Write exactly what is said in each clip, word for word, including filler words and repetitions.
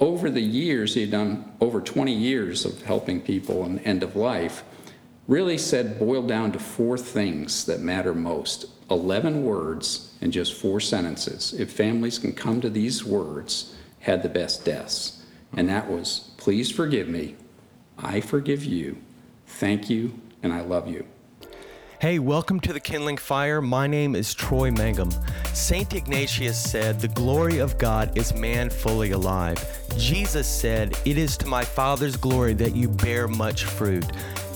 over the years, he had done over twenty years of helping people in end of life, really said boiled down to four things that matter most. eleven words and just four sentences. If families can come to these words, had the best deaths. And that was, please forgive me, I forgive you, thank you, and I love you. Hey, welcome to The Kindling Fire. My name is Troy Mangum. Saint Ignatius said, the glory of God is man fully alive. Jesus said, it is to my Father's glory that you bear much fruit.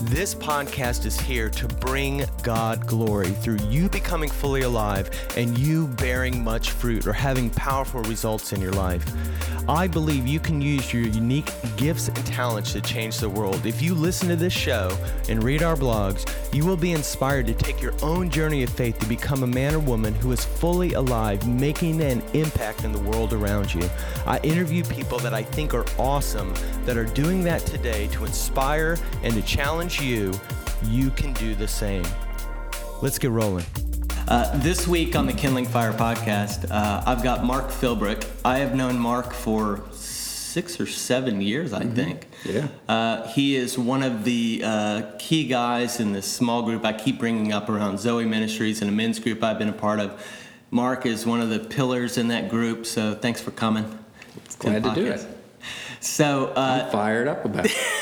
This podcast is here to bring God glory through you becoming fully alive and you bearing much fruit or having powerful results in your life. I believe you can use your unique gifts and talents to change the world. If you listen to this show and read our blogs, you will be inspired to take your own journey of faith to become a man or woman who is fully alive, making an impact in the world around you. I interview people that I think are awesome that are doing that today to inspire and to challenge you. You can do the same. Let's get rolling. Uh, this week on the Kindling Fire podcast, uh, I've got Mark Philbrick. I have known Mark for six or seven years, I mm-hmm. think. Yeah. Uh, he is one of the uh, key guys in this small group I keep bringing up around Zoe Ministries and a men's group I've been a part of. Mark is one of the pillars in that group, so thanks for coming. It's Glad to podcast. do it. So uh, I'm fired up about it.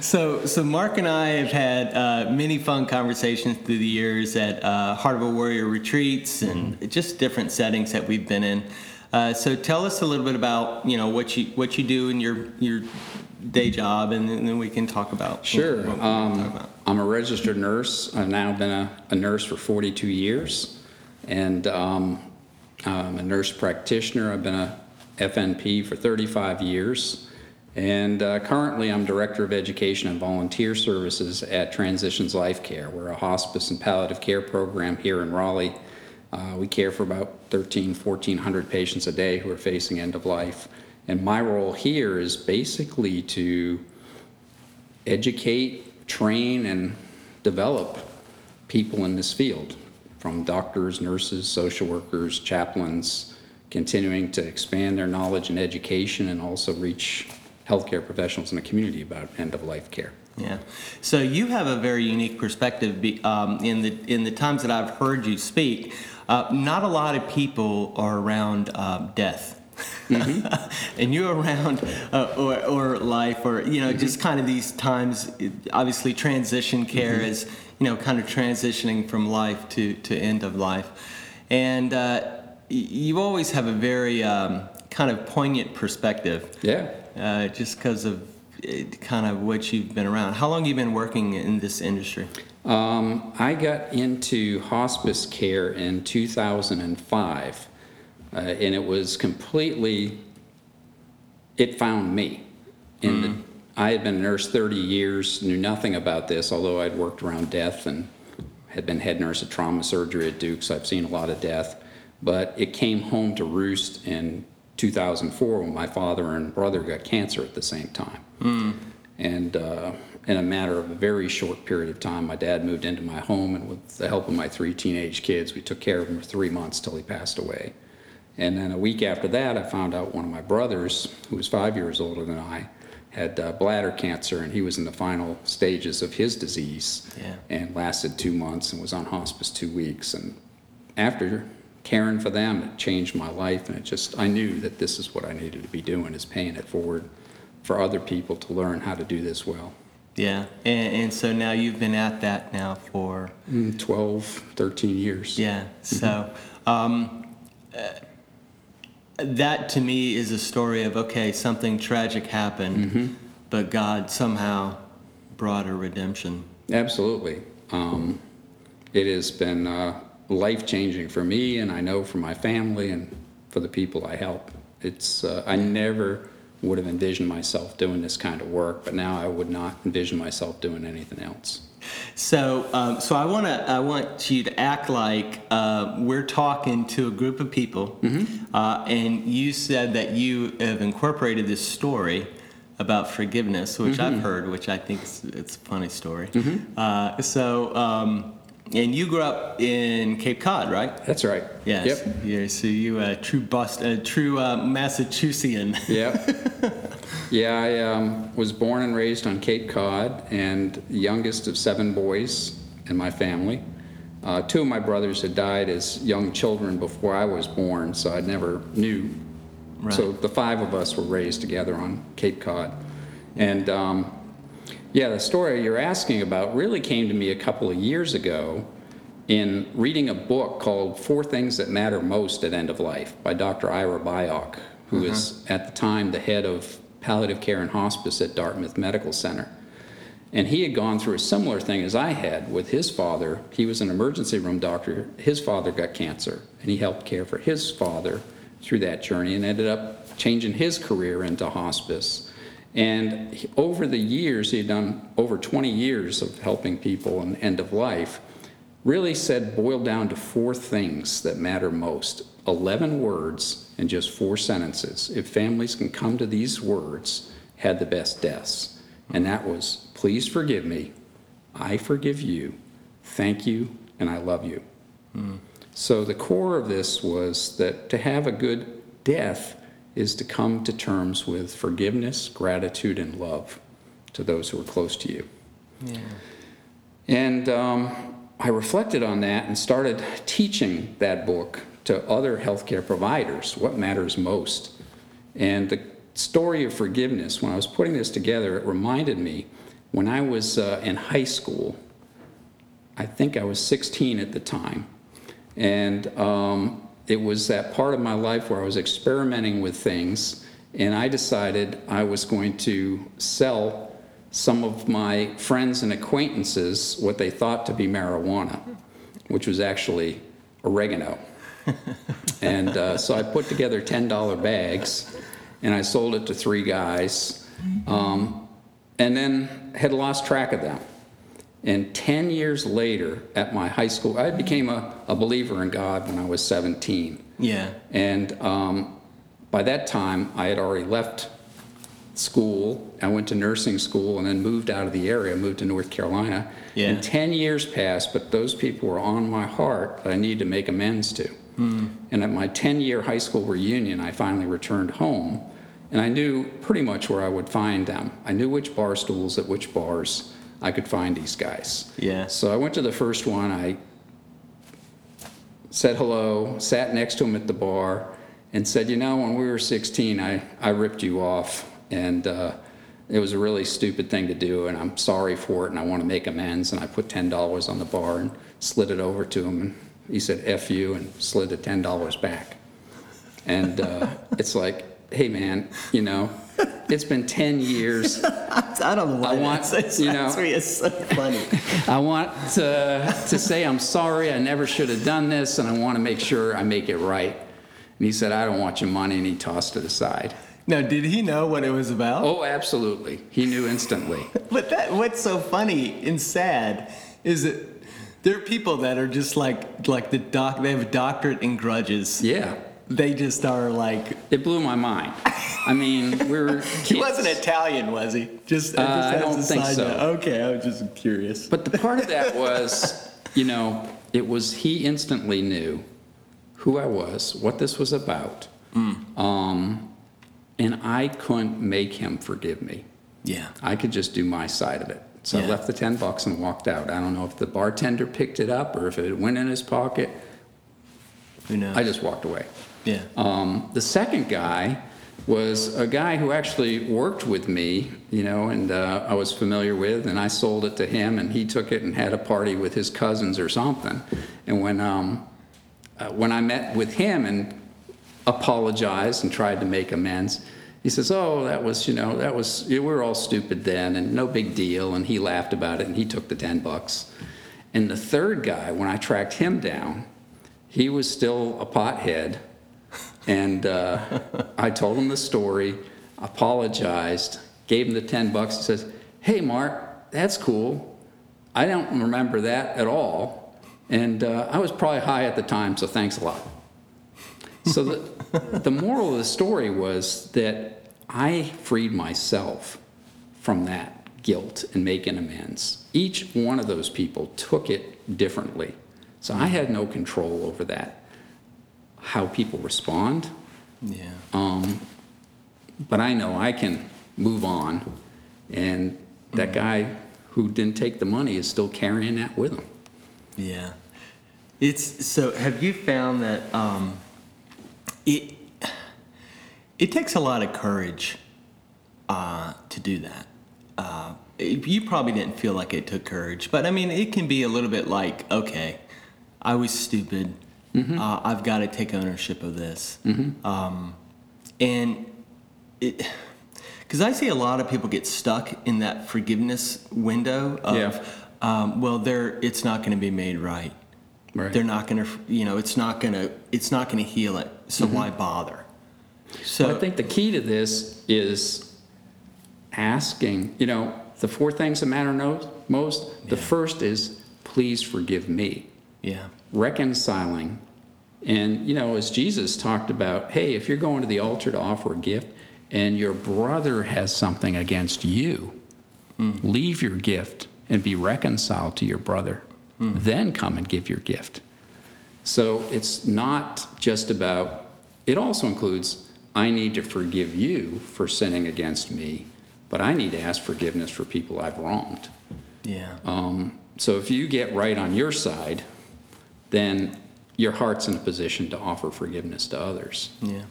So, so Mark and I have had uh, many fun conversations through the years at uh, Heart of a Warrior retreats and mm-hmm. just different settings that we've been in. Uh, so, tell us a little bit about you know what you what you do in your your day job, and, and then we can talk about sure. What, what um, talk about. I'm a registered nurse. I've now been a, a nurse for forty-two years, and um, I'm a nurse practitioner. I've been a F N P for thirty-five years. And uh, currently, I'm Director of Education and Volunteer Services at Transitions Life Care. We're a hospice and palliative care program here in Raleigh. Uh, we care for about thirteen, fourteen hundred patients a day who are facing end of life. And my role here is basically to educate, train, and develop people in this field, from doctors, nurses, social workers, chaplains, continuing to expand their knowledge and education and also reach healthcare professionals in the community about end-of-life care. Yeah. So you have a very unique perspective be, um, in the in the times that I've heard you speak. Uh, not a lot of people are around uh, death, mm-hmm. and you're around uh, or or life or you know mm-hmm. just kind of these times. Obviously, transition care mm-hmm. is you know kind of transitioning from life to to end of life, and uh, you always have a very um, kind of poignant perspective. Yeah. Uh, just because of it, kind of what you've been around. How long have you been working in this industry? Um, I got into hospice care in two thousand five, uh, and it was completely, it found me. And mm-hmm. I had been a nurse thirty years, knew nothing about this, although I'd worked around death and had been head nurse at trauma surgery at Duke, so I've seen a lot of death. But it came home to roost in two thousand four when my father and brother got cancer at the same time. Mm. And uh, in a matter of a very short period of time, my dad moved into my home, and with the help of my three teenage kids, we took care of him for three months till he passed away. And then a week after that, I found out one of my brothers, who was five years older than I, had uh, bladder cancer, and he was in the final stages of his disease yeah. and lasted two months and was on hospice two weeks. And after caring for them, it changed my life, and it just, I knew that this is what I needed to be doing, is paying it forward for other people to learn how to do this well. Yeah, and, and so now you've been at that now for... twelve, thirteen years. Yeah, so mm-hmm. um, uh, that to me is a story of, okay, something tragic happened, mm-hmm. but God somehow brought a redemption. Absolutely. Um, it has been... Uh, life-changing for me, and I know for my family and for the people I help. It's uh, I never would have envisioned myself doing this kind of work, but now I would not envision myself doing anything else. So, um, so I want to I want you to act like uh, we're talking to a group of people, mm-hmm. uh, and you said that you have incorporated this story about forgiveness, which mm-hmm. I've heard, which I think is, it's a funny story. Mm-hmm. Uh, so. Um, And you grew up in Cape Cod, right? That's right. Yes. Yep. Yeah. So you a uh, true Boston, a uh, true uh, Massachusettsian. Yep. Yeah, I um, was born and raised on Cape Cod, and youngest of seven boys in my family. Uh, two of my brothers had died as young children before I was born, so I never knew. Right. So the five of us were raised together on Cape Cod, and. Um, Yeah, the story you're asking about really came to me a couple of years ago in reading a book called Four Things That Matter Most at End of Life by Doctor Ira Byock, who mm-hmm. is at the time the head of palliative care and hospice at Dartmouth Medical Center. And he had gone through a similar thing as I had with his father. He was an emergency room doctor. His father got cancer, and he helped care for his father through that journey and ended up changing his career into hospice. And over the years, he had done over twenty years of helping people in end of life, really said boiled down to four things that matter most. eleven words in just four sentences. If families can come to these words, had the best deaths. And that was, please forgive me, I forgive you, thank you, and I love you. Mm. So the core of this was that to have a good death is to come to terms with forgiveness, gratitude, and love to those who are close to you. Yeah. And um, I reflected on that and started teaching that book to other healthcare providers, what matters most. And the story of forgiveness, when I was putting this together, it reminded me when I was uh, in high school, I think I was sixteen at the time, and um, it was that part of my life where I was experimenting with things, and I decided I was going to sell some of my friends and acquaintances what they thought to be marijuana, which was actually oregano. And uh, so I put together ten dollar bags, and I sold it to three guys, um, and then had lost track of them. And ten years later at my high school, I became a, a believer in God when I was seventeen. Yeah. And um, by that time, I had already left school. I went to nursing school and then moved out of the area, moved to North Carolina. Yeah. And ten years passed, but those people were on my heart that I needed to make amends to. Mm. And at my ten-year high school reunion, I finally returned home. And I knew pretty much where I would find them. I knew which bar stools at which bars I could find these guys. Yeah. So I went to the first one. I said hello, sat next to him at the bar, and said, you know, when we were sixteen, I, I ripped you off, and uh, it was a really stupid thing to do, and I'm sorry for it, and I want to make amends. And I put ten dollars on the bar and slid it over to him, and he said, F you, and slid the ten dollars back. And uh, it's like, hey, man, you know, it's been ten years. I don't know why I want, that's, you know, that's so funny. I want to, to say I'm sorry. I never should have done this, and I want to make sure I make it right. And he said, I don't want your money, and he tossed it aside. Now, did he know what it was about? Oh, absolutely. He knew instantly. But that what's so funny and sad is that there are people that are just like like the doc. They have a doctorate in grudges. Yeah. They just are like... It blew my mind. I mean, we were kids. He wasn't Italian, was he? Just, uh, just I don't think so. Note. Okay, I was just curious. But the part of that was, you know, it was he instantly knew who I was, what this was about, mm. um, and I couldn't make him forgive me. Yeah. I could just do my side of it. So yeah. I left the ten bucks and walked out. I don't know if the bartender picked it up or if it went in his pocket. Who knows? I just walked away. Yeah. Um, the second guy was a guy who actually worked with me, you know, and uh, I was familiar with, and I sold it to him, and he took it and had a party with his cousins or something. And when um, uh, when I met with him and apologized and tried to make amends, he says, "Oh, that was, you know, that was we were all stupid then, and no big deal." And he laughed about it, and he took the ten bucks. And the third guy, when I tracked him down, he was still a pothead. And uh, I told him the story, apologized, gave him the ten bucks, and says, hey, Mark, that's cool. I don't remember that at all. And uh, I was probably high at the time, so thanks a lot. So the, the moral of the story was that I freed myself from that guilt and make an amends. Each one of those people took it differently. So I had no control over that, how people respond. Yeah. Um, but I know I can move on. And that mm-hmm. guy who didn't take the money is still carrying that with him. Yeah. It's so have you found that um, it it takes a lot of courage uh, to do that? Uh, it, you probably didn't feel like it took courage, but I mean, it can be a little bit like, okay, I was stupid. Mm-hmm. Uh, I've got to take ownership of this. Mm-hmm. Um, and it, because I see a lot of people get stuck in that forgiveness window of, yeah. um, well, they're, it's not going to be made right. Right. They're not going to, you know, it's not going to, it's not going to heal it. So mm-hmm. why bother? So well, I think the key to this is asking, you know, the four things that matter most. Yeah. The first is, please forgive me. Yeah. Reconciling. And, you know, as Jesus talked about, hey, if you're going to the altar to offer a gift and your brother has something against you, mm. leave your gift and be reconciled to your brother. Mm. Then come and give your gift. So it's not just about, it also includes, I need to forgive you for sinning against me, but I need to ask forgiveness for people I've wronged. Yeah. Um, so if you get right on your side, then your heart's in a position to offer forgiveness to others. Yeah.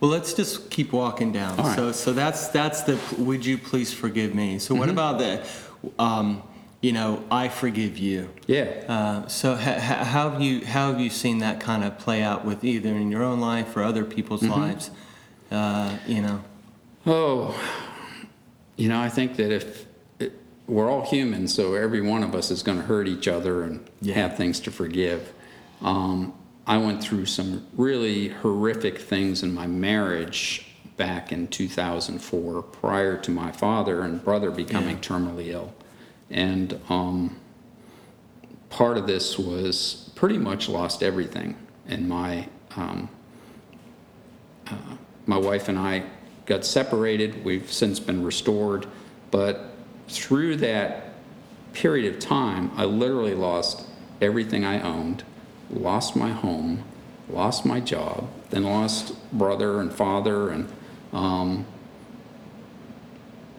Well, let's just keep walking down. All right. So, so that's that's the would you please forgive me? So, mm-hmm. what about the, um, you know, I forgive you? Yeah. Uh, so, ha- ha- how have you how have you seen that kind of play out with either in your own life or other people's mm-hmm. lives? Uh, you know. Oh. You know, I think that if it, we're all human, so every one of us is going to hurt each other and yeah. have things to forgive. Um, I went through some really horrific things in my marriage back in two thousand four prior to my father and brother becoming yeah. terminally ill. And um, part of this was pretty much lost everything. And my, um, uh, my wife and I got separated. We've since been restored. But through that period of time, I literally lost everything I owned, lost my home, lost my job, then lost brother and father. And um,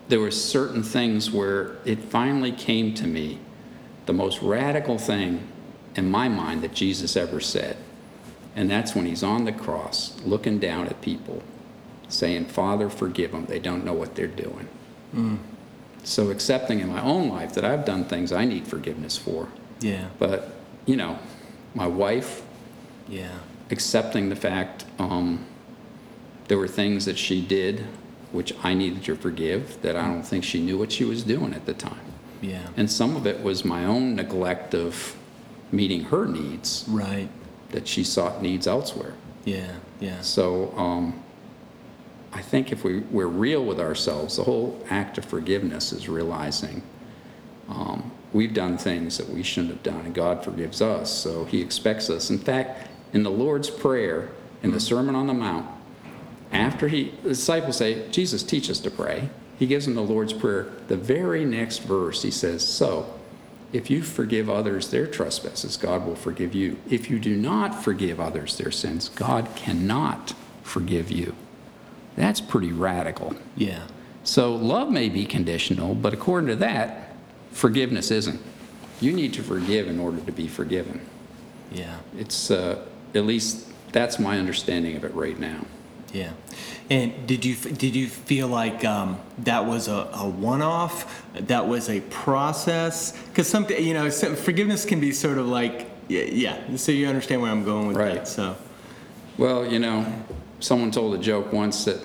there were certain things where it finally came to me, the most radical thing in my mind that Jesus ever said. And that's when he's on the cross looking down at people, saying, Father, forgive them. They don't know what they're doing. Mm. So accepting in my own life that I've done things I need forgiveness for. Yeah. But, you know, my wife, yeah, accepting the fact um, there were things that she did which I needed to forgive that I don't think she knew what she was doing at the time. Yeah. And some of it was my own neglect of meeting her needs. Right. That she sought needs elsewhere. Yeah, yeah. So, um... I think if we, we're real with ourselves, the whole act of forgiveness is realizing um, we've done things that we shouldn't have done, and God forgives us, so he expects us. In fact, in the Lord's Prayer, in the Sermon on the Mount, after he, the disciples say, Jesus, teach us to pray. He gives them the Lord's Prayer. The very next verse, he says, so, if you forgive others their trespasses, God will forgive you. If you do not forgive others their sins, God cannot forgive you. That's pretty radical. Yeah. So love may be conditional, but according to that, forgiveness isn't. You need to forgive in order to be forgiven. Yeah. It's, uh, at least that's my understanding of it right now. Yeah. And did you did you feel like um, that was a, a one-off? That was a process? Because some, you know, some, forgiveness can be sort of like, yeah, yeah. So you understand where I'm going with right. that. So. Well, you know. Someone told a joke once that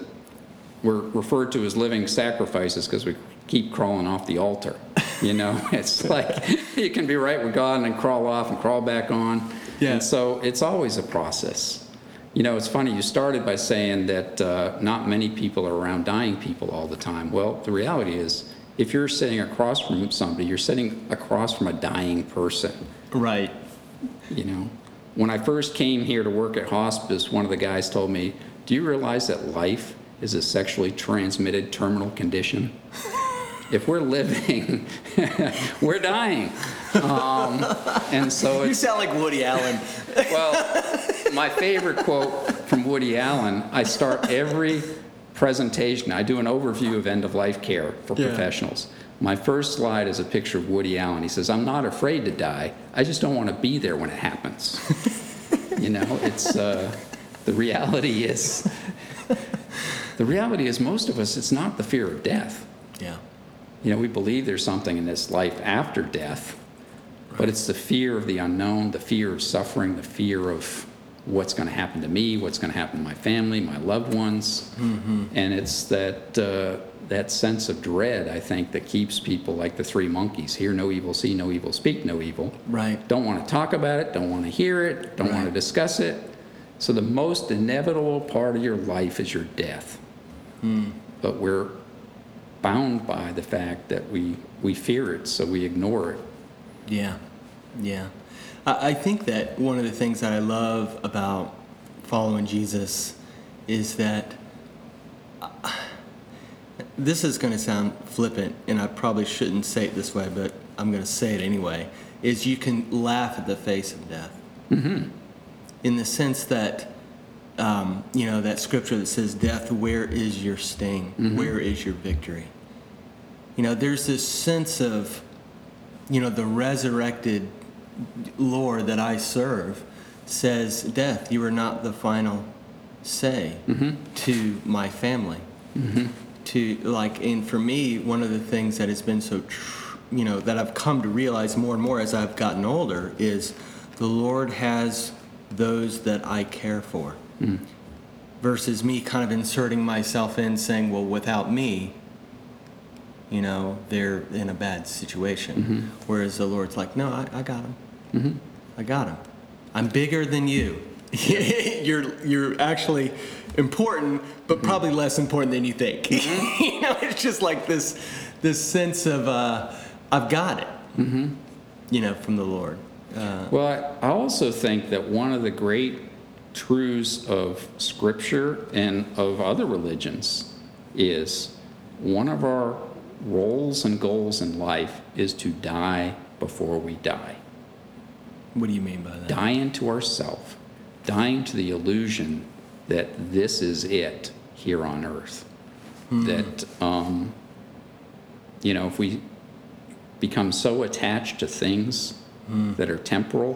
we're referred to as living sacrifices because we keep crawling off the altar. You know, it's like you can be right with God and then crawl off and crawl back on. Yeah. And so it's always a process. You know, it's funny. You started by saying that uh, not many people are around dying people all the time. Well, the reality is if you're sitting across from somebody, you're sitting across from a dying person. Right. You know. When I first came here to work at hospice, one of the guys told me, do you realize that life is a sexually transmitted terminal condition? if we're living, we're dying. Um, and so it's, you sound like Woody Allen. Well, my favorite quote from Woody Allen, I start every presentation, I do an overview of end-of-life care for yeah. professionals. My first slide is a picture of Woody Allen. He says, I'm not afraid to die. I just don't want to be there when it happens. You know, it's uh, the reality is... The reality is most of us, it's not the fear of death. Yeah. You know, we believe there's something in this life after death, right. but it's the fear of the unknown, the fear of suffering, the fear of what's going to happen to me, what's going to happen to my family, my loved ones. Mm-hmm. And it's that uh, that sense of dread, I think, that keeps people like the three monkeys, hear no evil, see no evil, speak no evil. Right. Don't want to talk about it, don't want to hear it, don't right. want to discuss it. So the most inevitable part of your life is your death. Mm. But we're bound by the fact that we, we fear it, so we ignore it. Yeah, yeah. I, I think that one of the things that I love about following Jesus is that uh, this is going to sound flippant, and I probably shouldn't say it this way, but I'm going to say it anyway, is you can laugh at the face of death. Mm-hmm. In the sense that, um, you know, that scripture that says, death, where is your sting? Mm-hmm. Where is your victory? You know, there's this sense of, you know, the resurrected Lord that I serve says, death, you are not the final say mm-hmm. to my family. Mm-hmm. To, like, and for me, one of the things that has been so, tr- you know, that I've come to realize more and more as I've gotten older is the Lord has... those that I care for mm. versus me kind of inserting myself in saying, well, without me, you know, they're in a bad situation. Mm-hmm. Whereas the Lord's like, no, I, I got him. Mm-hmm. I got him. I'm bigger than you. you're you're actually important, but mm-hmm. probably less important than you think. Mm-hmm. You know, it's just like this, this sense of uh, I've got it, mm-hmm. you know, from the Lord. Uh, well, I also think that one of the great truths of Scripture and of other religions is one of our roles and goals in life is to die before we die. What do you mean by that? Dying to ourselves, dying to the illusion that this is it here on earth. Mm. That, um, you know, if we become so attached to things... Mm. that are temporal,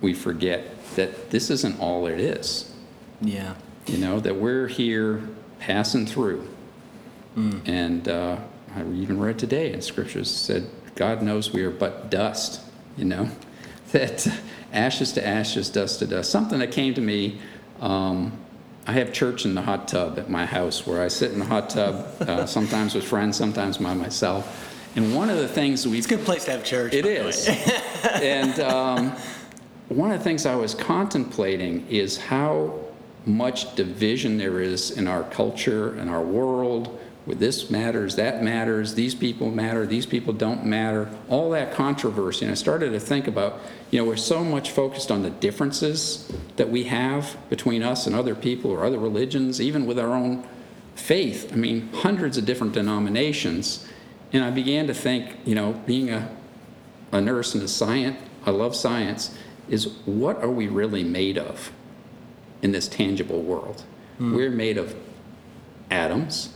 we forget that this isn't all it is. Yeah. You know, that we're here passing through. Mm. And uh, I even read today in scriptures, said, God knows we are but dust, you know, that ashes to ashes, dust to dust. Something that came to me, um, I have church in the hot tub at my house where I sit in the hot tub, uh, sometimes with friends, sometimes by myself. And one of the things we... It's a good place to have church. It is. And um, one of the things I was contemplating is how much division there is in our culture and our world. With this matters, that matters, these people matter, these people don't matter. All that controversy. And I started to think about, you know, we're so much focused on the differences that we have between us and other people or other religions, even with our own faith. I mean, hundreds of different denominations. And I began to think, you know, being a, a nurse and a scientist, I love science, is what are we really made of in this tangible world? Mm. We're made of atoms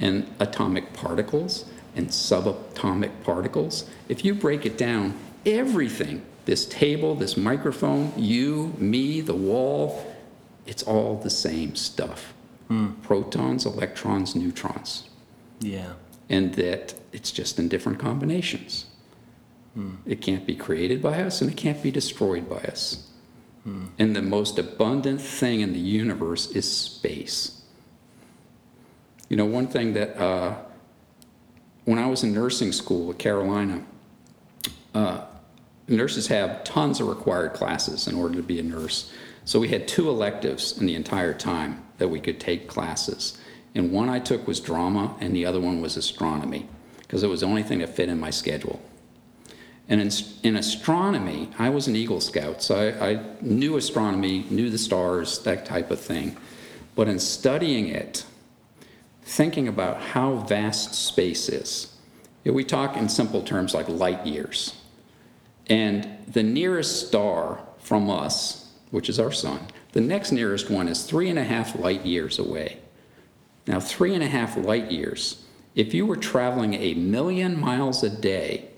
and atomic particles and subatomic particles. If you break it down, everything, this table, this microphone, you, me, the wall, it's all the same stuff. Mm. Protons, electrons, neutrons. Yeah. And that it's just in different combinations. Mm. It can't be created by us, and it can't be destroyed by us. Mm. And the most abundant thing in the universe is space. You know, one thing that, uh, when I was in nursing school at Carolina, uh, nurses have tons of required classes in order to be a nurse. So we had two electives in the entire time that we could take classes. And one I took was drama, and the other one was astronomy, because it was the only thing that fit in my schedule. And in, in astronomy, I was an Eagle Scout, so I, I knew astronomy, knew the stars, that type of thing. But in studying it, thinking about how vast space is. We talk in simple terms like light years. And the nearest star from us, which is our sun, the next nearest one is three and a half light years away. Now, three and a half light years, if you were traveling a million miles a day,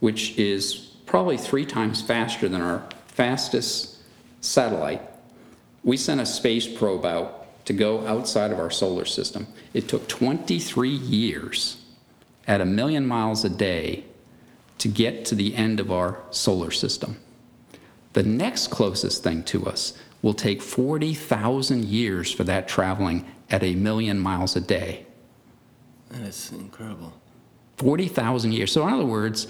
which is probably three times faster than our fastest satellite, we sent a space probe out to go outside of our solar system. It took twenty-three years at a million miles a day to get to the end of our solar system. The next closest thing to us will take forty thousand years for that traveling at a million miles a day. That is incredible. forty thousand years. So in other words,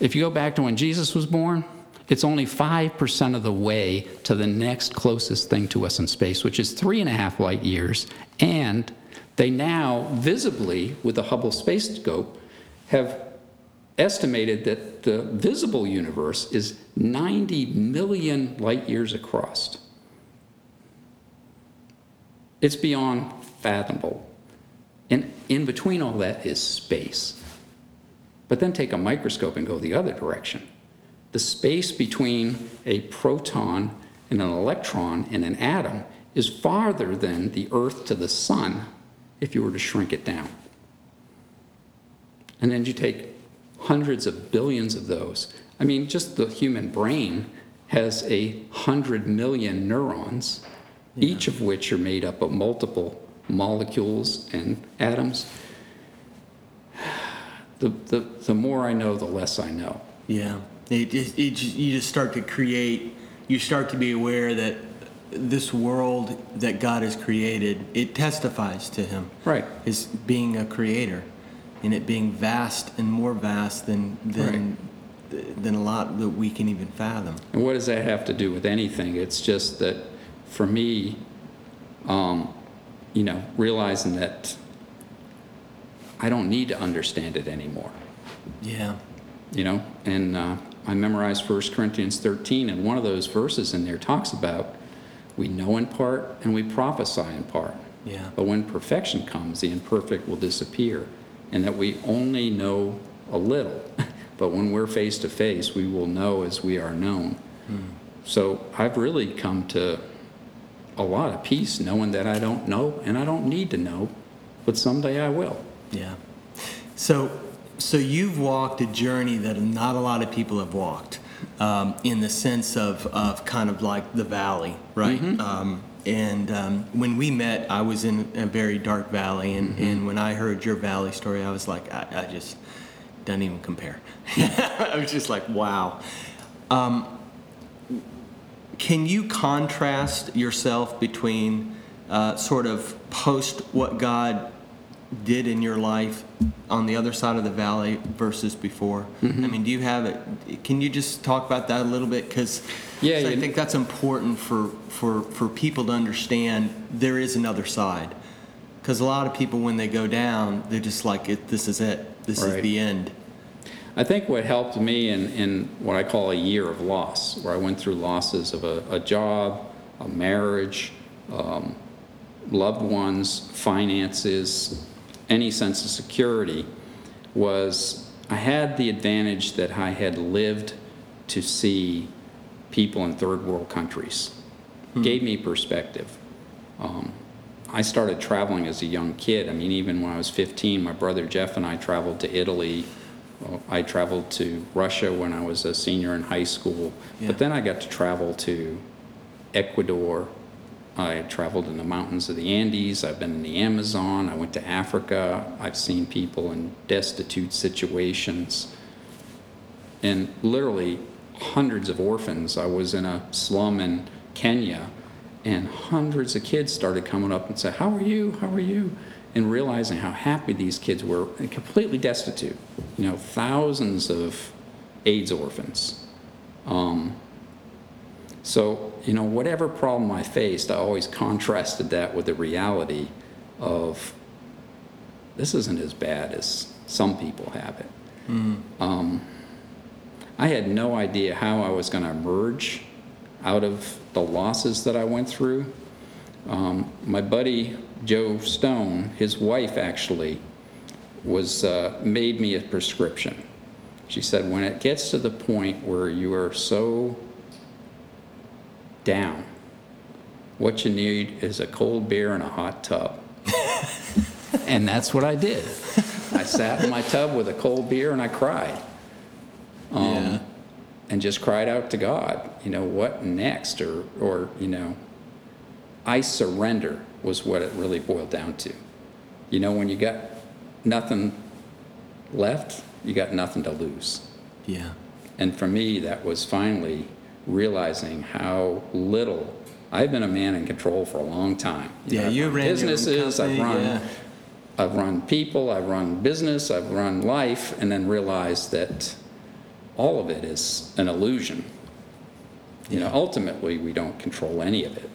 if you go back to when Jesus was born, it's only five percent of the way to the next closest thing to us in space, which is three and a half light years. And they now visibly, with the Hubble Space Telescope, have estimated that the visible universe is ninety million light years across. It's beyond fathomable. And in between all that is space. But then take a microscope and go the other direction. The space between a proton and an electron and an atom is farther than the Earth to the sun if you were to shrink it down. And then you take hundreds of billions of those. I mean, just the human brain has a hundred million neurons, yeah. Each of which are made up of multiple molecules and atoms. The, the, the more I know, the less I know. Yeah. It, it, it, you just start to create, you start to be aware that this world that God has created, it testifies to him. Right. As being a creator and it being vast and more vast than than, right. than a lot that we can even fathom. And what does that have to do with anything? It's just that for me, um, you know, realizing that I don't need to understand it anymore. Yeah. You know, and uh, I memorized First Corinthians thirteen, and one of those verses in there talks about we know in part and we prophesy in part. Yeah. But when perfection comes, the imperfect will disappear, and that we only know a little. But when we're face to face, we will know as we are known. Mm. So I've really come to a lot of peace knowing that I don't know and I don't need to know, but someday I will. Yeah. So so you've walked a journey that not a lot of people have walked, um, in the sense of, of kind of like the valley, right? Mm-hmm. Um, and um, when we met, I was in a very dark valley, and, mm-hmm. and when I heard your valley story, I was like, I, I just don't even compare. I was just like, wow. Um, can you contrast yourself between uh, sort of post what God did in your life on the other side of the valley versus before? Mm-hmm. I mean, do you have it? Can you just talk about that a little bit? Because yeah, I think that's important for, for, for people to understand there is another side. Because a lot of people, when they go down, they're just like, it, this is it. This right. is the end. I think what helped me in, in what I call a year of loss, where I went through losses of a, a job, a marriage, um, loved ones, finances, any sense of security, was I had the advantage that I had lived to see people in third world countries. Mm-hmm. Gave me perspective. Um, I started traveling as a young kid. I mean, even when I was fifteen, my brother Jeff and I traveled to Italy. Well, I traveled to Russia when I was a senior in high school. Yeah. But then I got to travel to Ecuador. I traveled in the mountains of the Andes. I've been in the Amazon. I went to Africa. I've seen people in destitute situations. And literally hundreds of orphans. I was in a slum in Kenya, and hundreds of kids started coming up and saying, how are you? How are you? And realizing how happy these kids were and completely destitute. You know, thousands of AIDS orphans. Um, So, you know, whatever problem I faced, I always contrasted that with the reality of this isn't as bad as some people have it. Mm. Um, I had no idea how I was going to emerge out of the losses that I went through. Um, my buddy Joe Stone, his wife actually, was uh, made me a prescription. She said, when it gets to the point where you are so down, what you need is a cold beer and a hot tub. And that's what I did. I sat in my tub with a cold beer and I cried. Um, yeah. And just cried out to God, you know, what next? Or, or, you know, I surrender was what it really boiled down to. You know, when you got nothing left, you got nothing to lose. Yeah. And for me, that was finally realizing how little. I've been a man in control for a long time. You yeah, know, you ran businesses, company, I've run yeah. I've run people, I've run business, I've run life, and then realized that all of it is an illusion. You yeah. know, ultimately, we don't control any of it.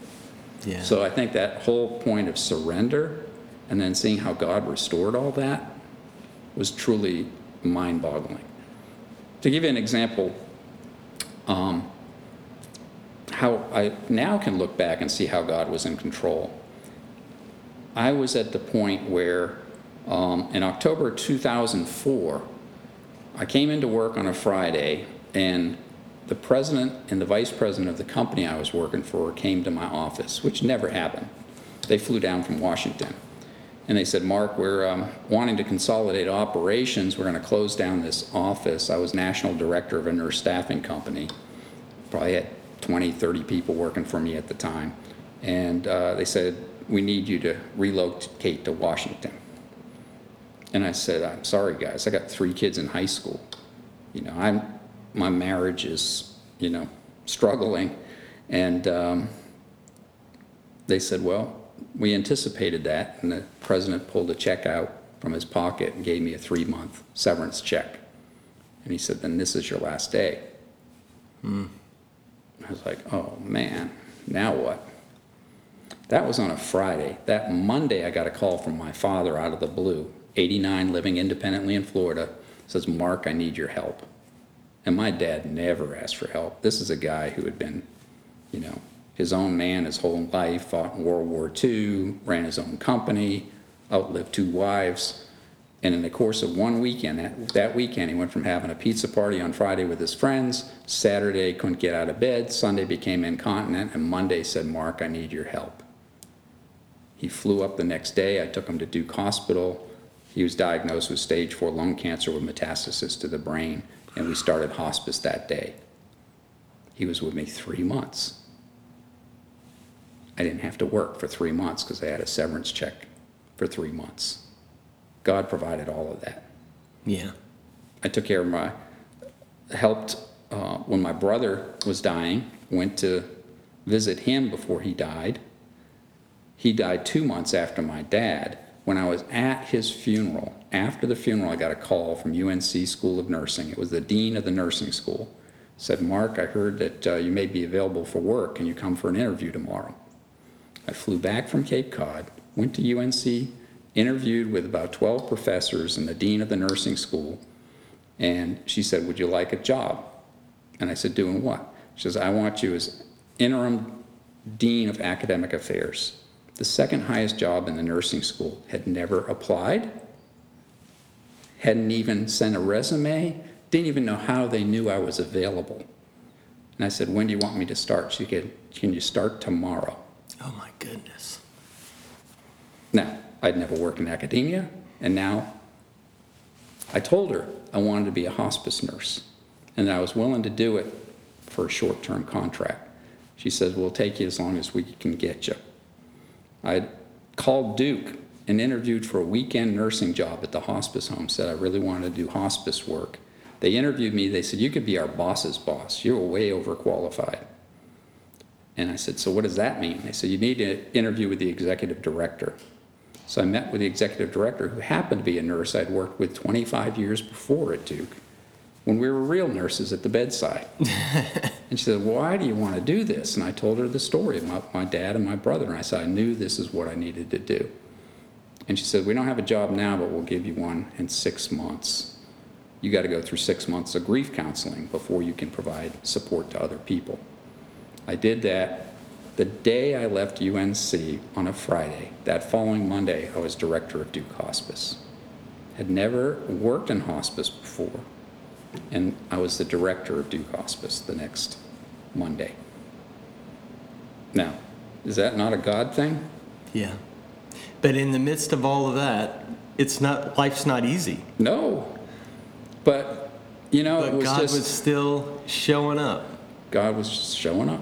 Yeah. So I think that whole point of surrender and then seeing how God restored all that was truly mind-boggling. To give you an example, um, how I now can look back and see how God was in control. I was at the point where um, in October two thousand four, I came into work on a Friday, and the president and the vice president of the company I was working for came to my office, which never happened. They flew down from Washington. And they said, Mark, we're um, wanting to consolidate operations. We're going to close down this office. I was national director of a nurse staffing company. Probably had twenty, thirty people working for me at the time. And uh, they said, we need you to relocate to Washington. And I said, I'm sorry, guys. I got three kids in high school. You know, I'm my marriage is, you know, struggling. And um, they said, well, we anticipated that, and the president pulled a check out from his pocket and gave me a three-month severance check. And he said, then this is your last day. Mm. I was like, oh, man, now what? That was on a Friday. That Monday, I got a call from my father out of the blue, eighty-nine, living independently in Florida, says, Mark, I need your help. And my dad never asked for help. This is a guy who had been, you know, his own man his whole life, fought in World War Two, ran his own company, outlived two wives. And in the course of one weekend, that, that weekend, he went from having a pizza party on Friday with his friends, Saturday couldn't get out of bed, Sunday became incontinent, and Monday said, Mark, I need your help. He flew up the next day. I took him to Duke Hospital. He was diagnosed with stage four lung cancer with metastasis to the brain, and we started hospice that day. He was with me three months. I didn't have to work for three months because I had a severance check for three months. God provided all of that. Yeah. I took care of my, helped uh, when my brother was dying, went to visit him before he died. He died two months after my dad. When I was at his funeral, after the funeral, I got a call from U N C School of Nursing. It was the dean of the nursing school. He said, Mark, I heard that uh, you may be available for work. Can you come for an interview tomorrow? I flew back from Cape Cod, went to U N C, interviewed with about twelve professors and the dean of the nursing school, and she said, would you like a job? And I said, doing what? She says, I want you as interim dean of academic affairs. The second highest job in the nursing school. Had never applied, hadn't even sent a resume, didn't even know how they knew I was available. And I said, when do you want me to start? She said, can you start tomorrow? Oh, my goodness. Now, I'd never worked in academia, and now I told her I wanted to be a hospice nurse, and I was willing to do it for a short-term contract. She says, we'll take you as long as we can get you. I called Duke and interviewed for a weekend nursing job at the hospice home, said I really wanted to do hospice work. They interviewed me. They said, you could be our boss's boss. You're way overqualified. And I said, so what does that mean? They said, you need to interview with the executive director. So I met with the executive director, who happened to be a nurse I'd worked with twenty-five years before at Duke, when we were real nurses at the bedside. And she said, why do you want to do this? And I told her the story of my, my dad and my brother. And I said, I knew this is what I needed to do. And she said, we don't have a job now, but we'll give you one in six months. You got to go through six months of grief counseling before you can provide support to other people. I did that. The day I left U N C on a Friday, that following Monday, I was director of Duke Hospice. Had never worked in hospice before, and I was the director of Duke Hospice the next Monday. Now, is that not a God thing? Yeah. But in the midst of all of that, it's not, life's not easy. No. But, you know, but it was God just... God was still showing up. God was just showing up.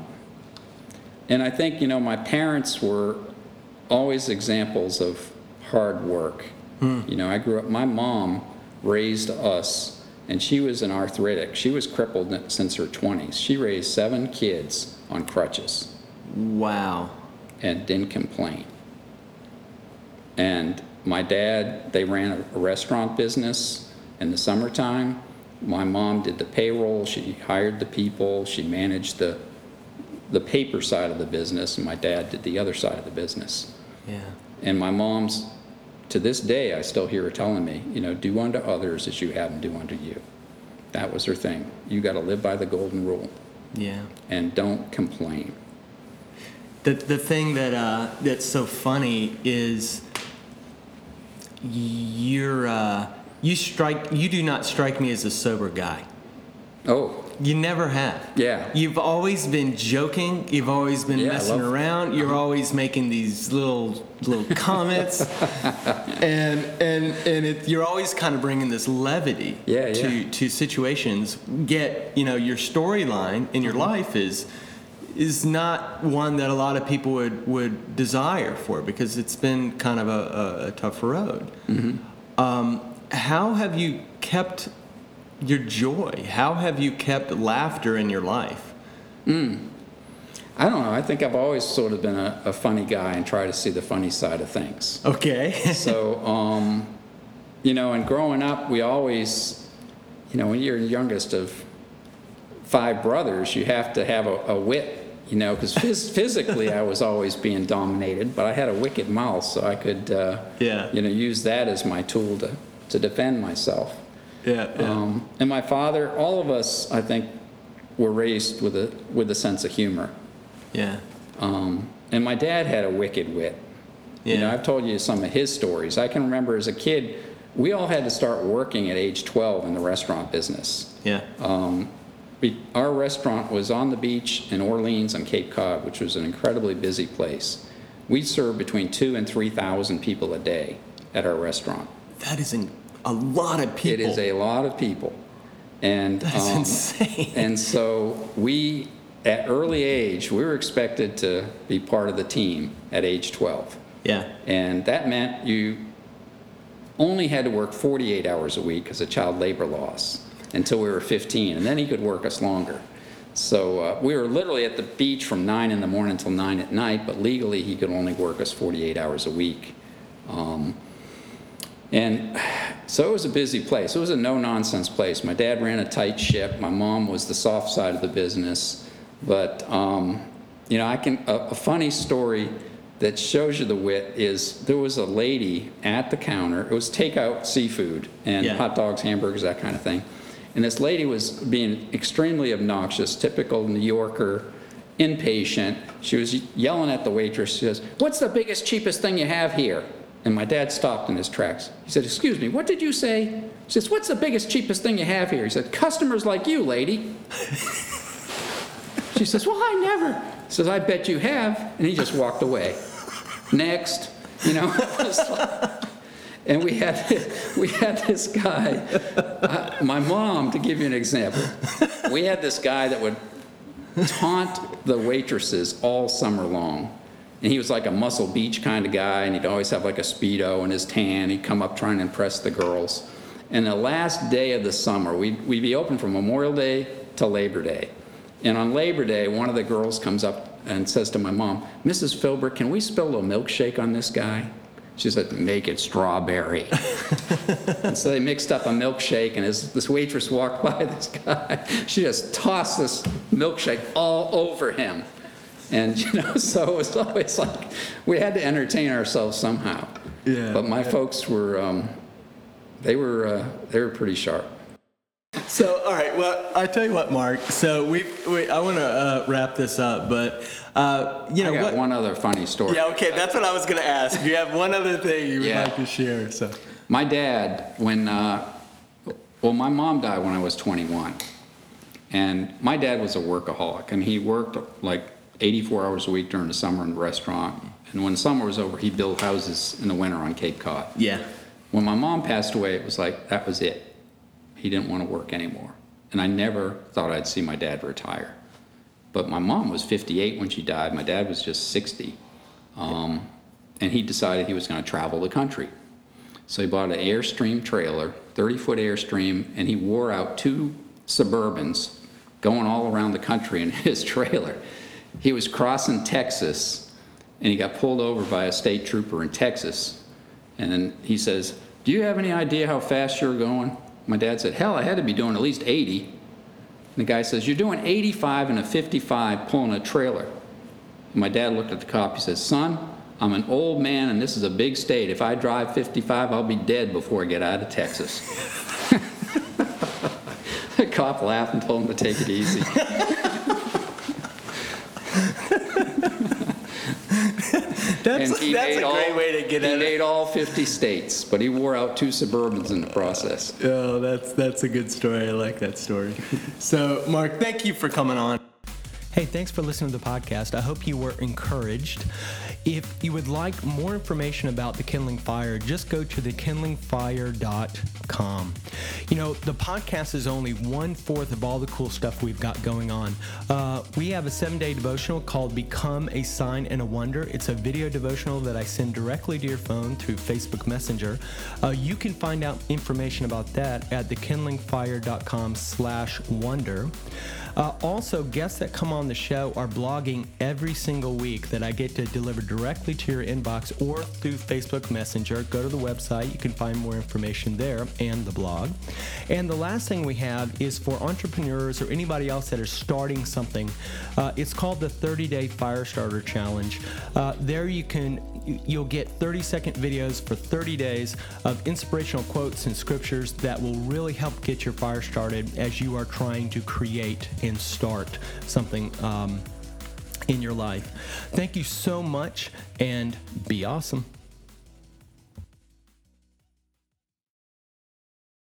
And I think, you know, my parents were always examples of hard work. Hmm. You know, I grew up, my mom raised us, and she was an arthritic. She was crippled since her twenties. She raised seven kids on crutches. Wow. And didn't complain. And my dad, they ran a restaurant business in the summertime. My mom did the payroll. She hired the people. She managed the the paper side of the business, and my dad did the other side of the business. Yeah. And my mom's, to this day, I still hear her telling me, you know, do unto others as you have them do unto you. That was her thing. You got to live by the golden rule. Yeah. And don't complain. The the thing that uh, that's so funny is you're uh, you strike you do not strike me as a sober guy. Oh. You never have. Yeah. You've always been joking. You've always been yeah, messing around. You're always making these little little comments, and and and it, you're always kind of bringing this levity yeah, to yeah. to situations. Yet, you know, your storyline in your mm-hmm. life is is not one that a lot of people would would desire for, because it's been kind of a, a, a tough road. Mm-hmm. Um, how have you kept your joy? How have you kept laughter in your life? Mm. I don't know. I think I've always sort of been a, a funny guy and try to see the funny side of things. Okay. So, um, you know, and growing up, we always, you know, when you're the youngest of five brothers, you have to have a, a wit, you know, because phys- physically I was always being dominated, but I had a wicked mouth, so I could, uh, yeah. you know, use that as my tool to, to defend myself. Yeah, yeah. Um, and my father, all of us, I think, were raised with a with a sense of humor. Yeah. Um, and my dad had a wicked wit. Yeah. You know, I've told you some of his stories. I can remember as a kid, we all had to start working at age twelve in the restaurant business. Yeah. Um, we, our restaurant was on the beach in Orleans on Cape Cod, which was an incredibly busy place. We served between two and three thousand people a day at our restaurant. That is incredible. A lot of people. It is a lot of people. And that is um, insane. And so we, at early age, we were expected to be part of the team at age twelve. Yeah. And that meant you only had to work forty-eight hours a week because of child labor laws until we were fifteen. And then he could work us longer. So uh, we were literally at the beach from nine in the morning till nine at night, but legally he could only work us forty-eight hours a week. Um, And so it was a busy place. It was a no-nonsense place. My dad ran a tight ship. My mom was the soft side of the business. But, um, you know, I can a, a funny story that shows you the wit is there was a lady at the counter. It was takeout seafood and yeah. hot dogs, hamburgers, that kind of thing. And this lady was being extremely obnoxious, typical New Yorker, impatient. She was yelling at the waitress. She says, "What's the biggest, cheapest thing you have here?" And my dad stopped in his tracks. He said, "Excuse me, what did you say?" She says, "What's the biggest, cheapest thing you have here?" He said, "Customers like you, lady." She says, "Well, I never." He says, "I bet you have." And he just walked away. Next, you know. Like, and we had we had this guy. Uh, my mom, to give you an example, we had this guy that would taunt the waitresses all summer long. And he was like a Muscle Beach kind of guy, and he'd always have like a Speedo and his tan. He'd come up trying to impress the girls. And the last day of the summer, we'd, we'd be open from Memorial Day to Labor Day. And on Labor Day, one of the girls comes up and says to my mom, "Missus Filbert, can we spill a milkshake on this guy?" She said, "Make it strawberry." And so they mixed up a milkshake, and as this waitress walked by this guy, she just tossed this milkshake all over him. And, you know, so it was always like we had to entertain ourselves somehow. Yeah. But my yeah. folks were, um, they were, uh, they were pretty sharp. So, all right. Well, I tell you what, Mark. So we, we I want to uh, wrap this up, but uh, you know, I got what, one other funny story. Yeah. Okay, that's what I was going to ask. You have one other thing you would yeah. like to share. So, my dad, when uh, well, my mom died when I was twenty-one, and my dad was a workaholic. I mean, he worked like eighty-four hours a week during the summer in the restaurant, and when summer was over, he built houses in the winter on Cape Cod. Yeah. When my mom passed away, it was like that was it. He didn't want to work anymore. And I never thought I'd see my dad retire. But my mom was fifty-eight when she died. My dad was just sixty. Um, and he decided he was going to travel the country. So he bought an Airstream trailer, thirty-foot Airstream, and he wore out two Suburbans going all around the country in his trailer. He was crossing Texas, and he got pulled over by a state trooper in Texas. And then he says, "Do you have any idea how fast you're going?" My dad said, "Hell, I had to be doing at least eighty." And the guy says, "You're doing eighty-five in a fifty-five pulling a trailer." And my dad looked at the cop. He says, "Son, I'm an old man, and this is a big state. If I drive fifty-five, I'll be dead before I get out of Texas." The cop laughed and told him to take it easy. That's, and he that's a all, great way to get he out. He made all fifty states, but he wore out two Suburbans in the process. Oh, that's that's a good story. I like that story. So, Mark, thank you for coming on. Hey, thanks for listening to the podcast. I hope you were encouraged. If you would like more information about The Kindling Fire, just go to the kindling fire dot com. You know, the podcast is only one-fourth of all the cool stuff we've got going on. Uh, we have a seven-day devotional called Become a Sign and a Wonder. It's a video devotional that I send directly to your phone through Facebook Messenger. Uh, you can find out information about that at the kindling fire dot com slash wonder. Uh, also, guests that come on the show are blogging every single week that I get to deliver directly to your inbox or through Facebook Messenger. Go to the website. You can find more information there and the blog. And the last thing we have is for entrepreneurs or anybody else that is starting something. Uh, it's called the thirty-day Firestarter Challenge. Uh, there you can, you'll get thirty-second videos for thirty days of inspirational quotes and scriptures that will really help get your fire started as you are trying to create and start something um, in your life. Thank you so much, and be awesome.